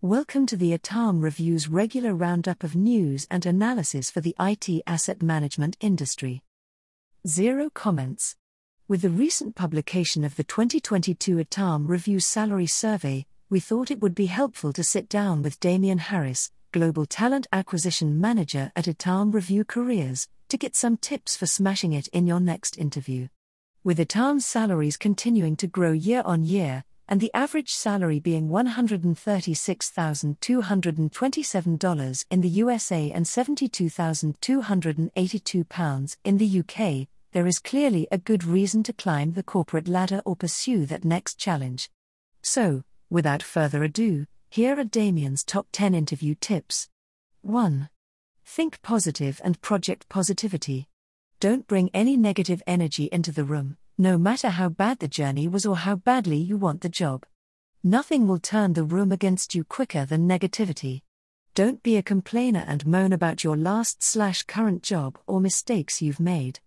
Welcome to the ITAM Review's regular roundup of news and analysis for the IT asset management industry. Zero comments. With the recent publication of the 2022 ITAM Review Salary Survey, we thought it would be helpful to sit down with Damian Harris, Global Talent Acquisition Manager at ITAM Review Careers, to get some tips for smashing it in your next interview. With ITAM's salaries continuing to grow year on year, and the average salary being $136,227 in the USA and £72,282 in the UK, there is clearly a good reason to climb the corporate ladder or pursue that next challenge. So, without further ado, here are Damian's top 10 interview tips. 1. Think positive and project positivity. Don't bring any negative energy into the room, no matter how bad the journey was or how badly you want the job. Nothing will turn the room against you quicker than negativity. Don't be a complainer and moan about your last/current job or mistakes you've made.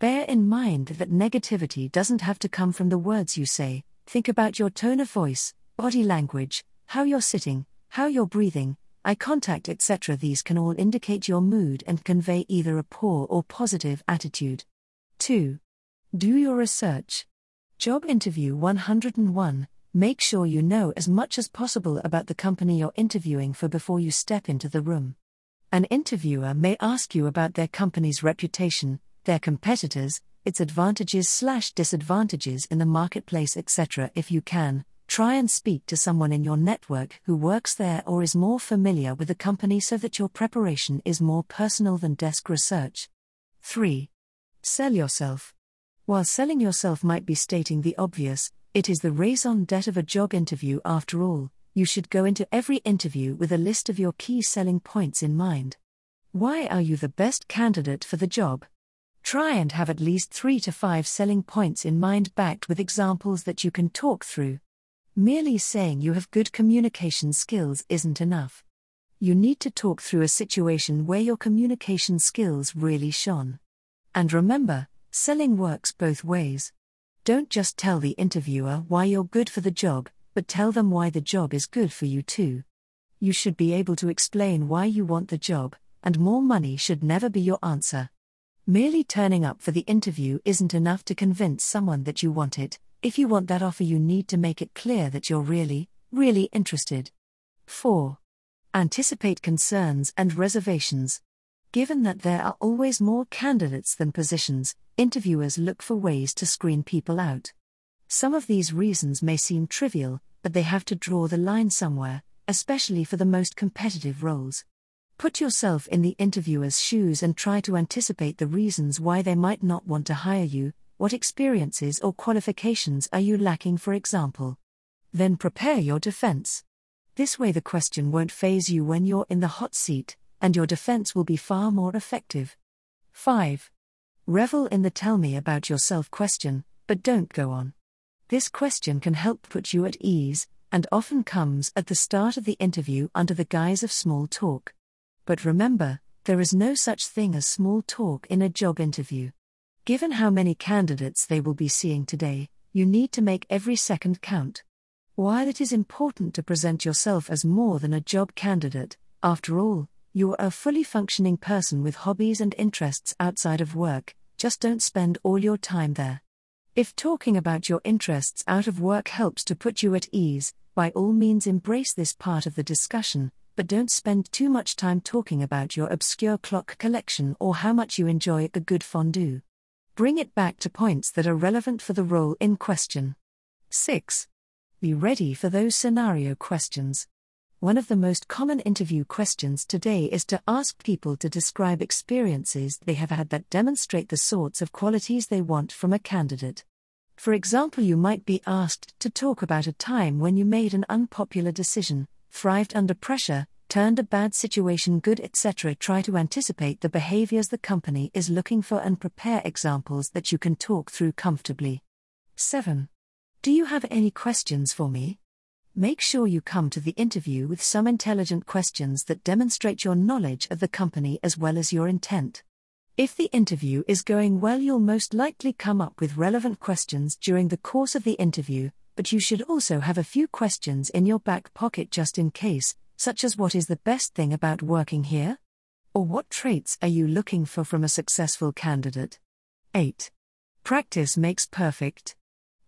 Bear in mind that negativity doesn't have to come from the words you say. Think about your tone of voice, body language, how you're sitting, how you're breathing, eye contact, etc. These can all indicate your mood and convey either a poor or positive attitude. 2. Do your research. Job interview 101. Make sure you know as much as possible about the company you're interviewing for before you step into the room. An interviewer may ask you about their company's reputation, their competitors, its advantages/disadvantages in the marketplace, etc. If you can, try and speak to someone in your network who works there or is more familiar with the company so that your preparation is more personal than desk research. 3. Sell yourself. While selling yourself might be stating the obvious, it is the raison d'etre of a job interview after all. You should go into every interview with a list of your key selling points in mind. Why are you the best candidate for the job? Try and have at least 3 to 5 selling points in mind, backed with examples that you can talk through. Merely saying you have good communication skills isn't enough. You need to talk through a situation where your communication skills really shone. And remember, selling works both ways. Don't just tell the interviewer why you're good for the job, but tell them why the job is good for you too. You should be able to explain why you want the job, and more money should never be your answer. Merely turning up for the interview isn't enough to convince someone that you want it. If you want that offer, you need to make it clear that you're really, really interested. 4. Anticipate concerns and reservations. Given that there are always more candidates than positions, interviewers look for ways to screen people out. Some of these reasons may seem trivial, but they have to draw the line somewhere, especially for the most competitive roles. Put yourself in the interviewer's shoes and try to anticipate the reasons why they might not want to hire you. What experiences or qualifications are you lacking, for example? Then prepare your defense. This way the question won't faze you when you're in the hot seat, and your defense will be far more effective. 5. Revel in the "tell me about yourself" question, but don't go on. This question can help put you at ease, and often comes at the start of the interview under the guise of small talk. But remember, there is no such thing as small talk in a job interview. Given how many candidates they will be seeing today, you need to make every second count. While it is important to present yourself as more than a job candidate, after all, you are a fully functioning person with hobbies and interests outside of work. Just don't spend all your time there. If talking about your interests out of work helps to put you at ease, by all means embrace this part of the discussion, but don't spend too much time talking about your obscure clock collection or how much you enjoy a good fondue. Bring it back to points that are relevant for the role in question. 6. Be ready for those scenario questions. One of the most common interview questions today is to ask people to describe experiences they have had that demonstrate the sorts of qualities they want from a candidate. For example, you might be asked to talk about a time when you made an unpopular decision, thrived under pressure, turned a bad situation good, etc. Try to anticipate the behaviors the company is looking for and prepare examples that you can talk through comfortably. 7. Do you have any questions for me? Make sure you come to the interview with some intelligent questions that demonstrate your knowledge of the company as well as your intent. If the interview is going well, you'll most likely come up with relevant questions during the course of the interview, but you should also have a few questions in your back pocket just in case, such as what is the best thing about working here? Or what traits are you looking for from a successful candidate? 8. Practice makes perfect.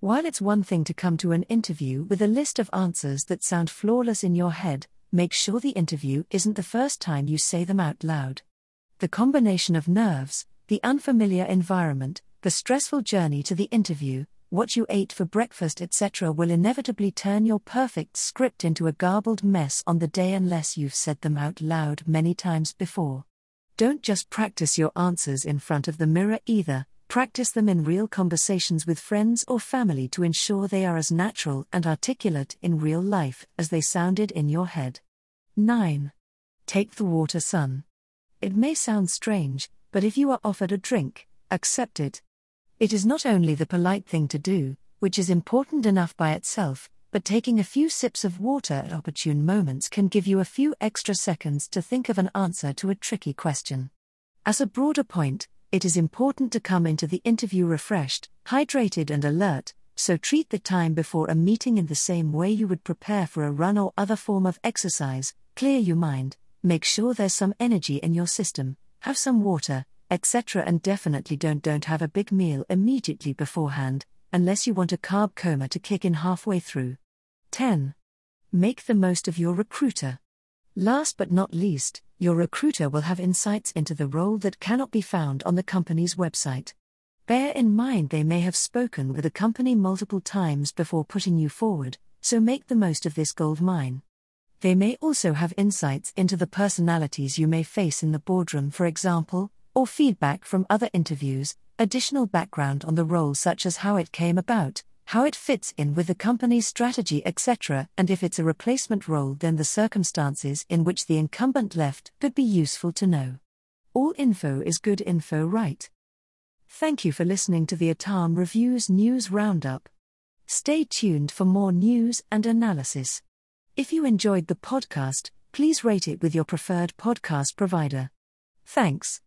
While it's one thing to come to an interview with a list of answers that sound flawless in your head, make sure the interview isn't the first time you say them out loud. The combination of nerves, the unfamiliar environment, the stressful journey to the interview, what you ate for breakfast, etc. will inevitably turn your perfect script into a garbled mess on the day unless you've said them out loud many times before. Don't just practice your answers in front of the mirror either, practice them in real conversations with friends or family to ensure they are as natural and articulate in real life as they sounded in your head. 9. Take the water, son. It may sound strange, but if you are offered a drink, accept it. It is not only the polite thing to do, which is important enough by itself, but taking a few sips of water at opportune moments can give you a few extra seconds to think of an answer to a tricky question. As a broader point, it is important to come into the interview refreshed, hydrated and alert, so treat the time before a meeting in the same way you would prepare for a run or other form of exercise. Clear your mind, make sure there's some energy in your system, have some water, etc. and definitely don't have a big meal immediately beforehand, unless you want a carb coma to kick in halfway through. 10. Make the most of your recruiter. Last but not least, your recruiter will have insights into the role that cannot be found on the company's website. Bear in mind they may have spoken with the company multiple times before putting you forward, so make the most of this gold mine. They may also have insights into the personalities you may face in the boardroom, for example, or feedback from other interviews, additional background on the role such as how it came about, how it fits in with the company's strategy, etc., and if it's a replacement role then the circumstances in which the incumbent left could be useful to know. All info is good info, right? Thank you for listening to the ITAM Review's News Roundup. Stay tuned for more news and analysis. If you enjoyed the podcast, please rate it with your preferred podcast provider. Thanks.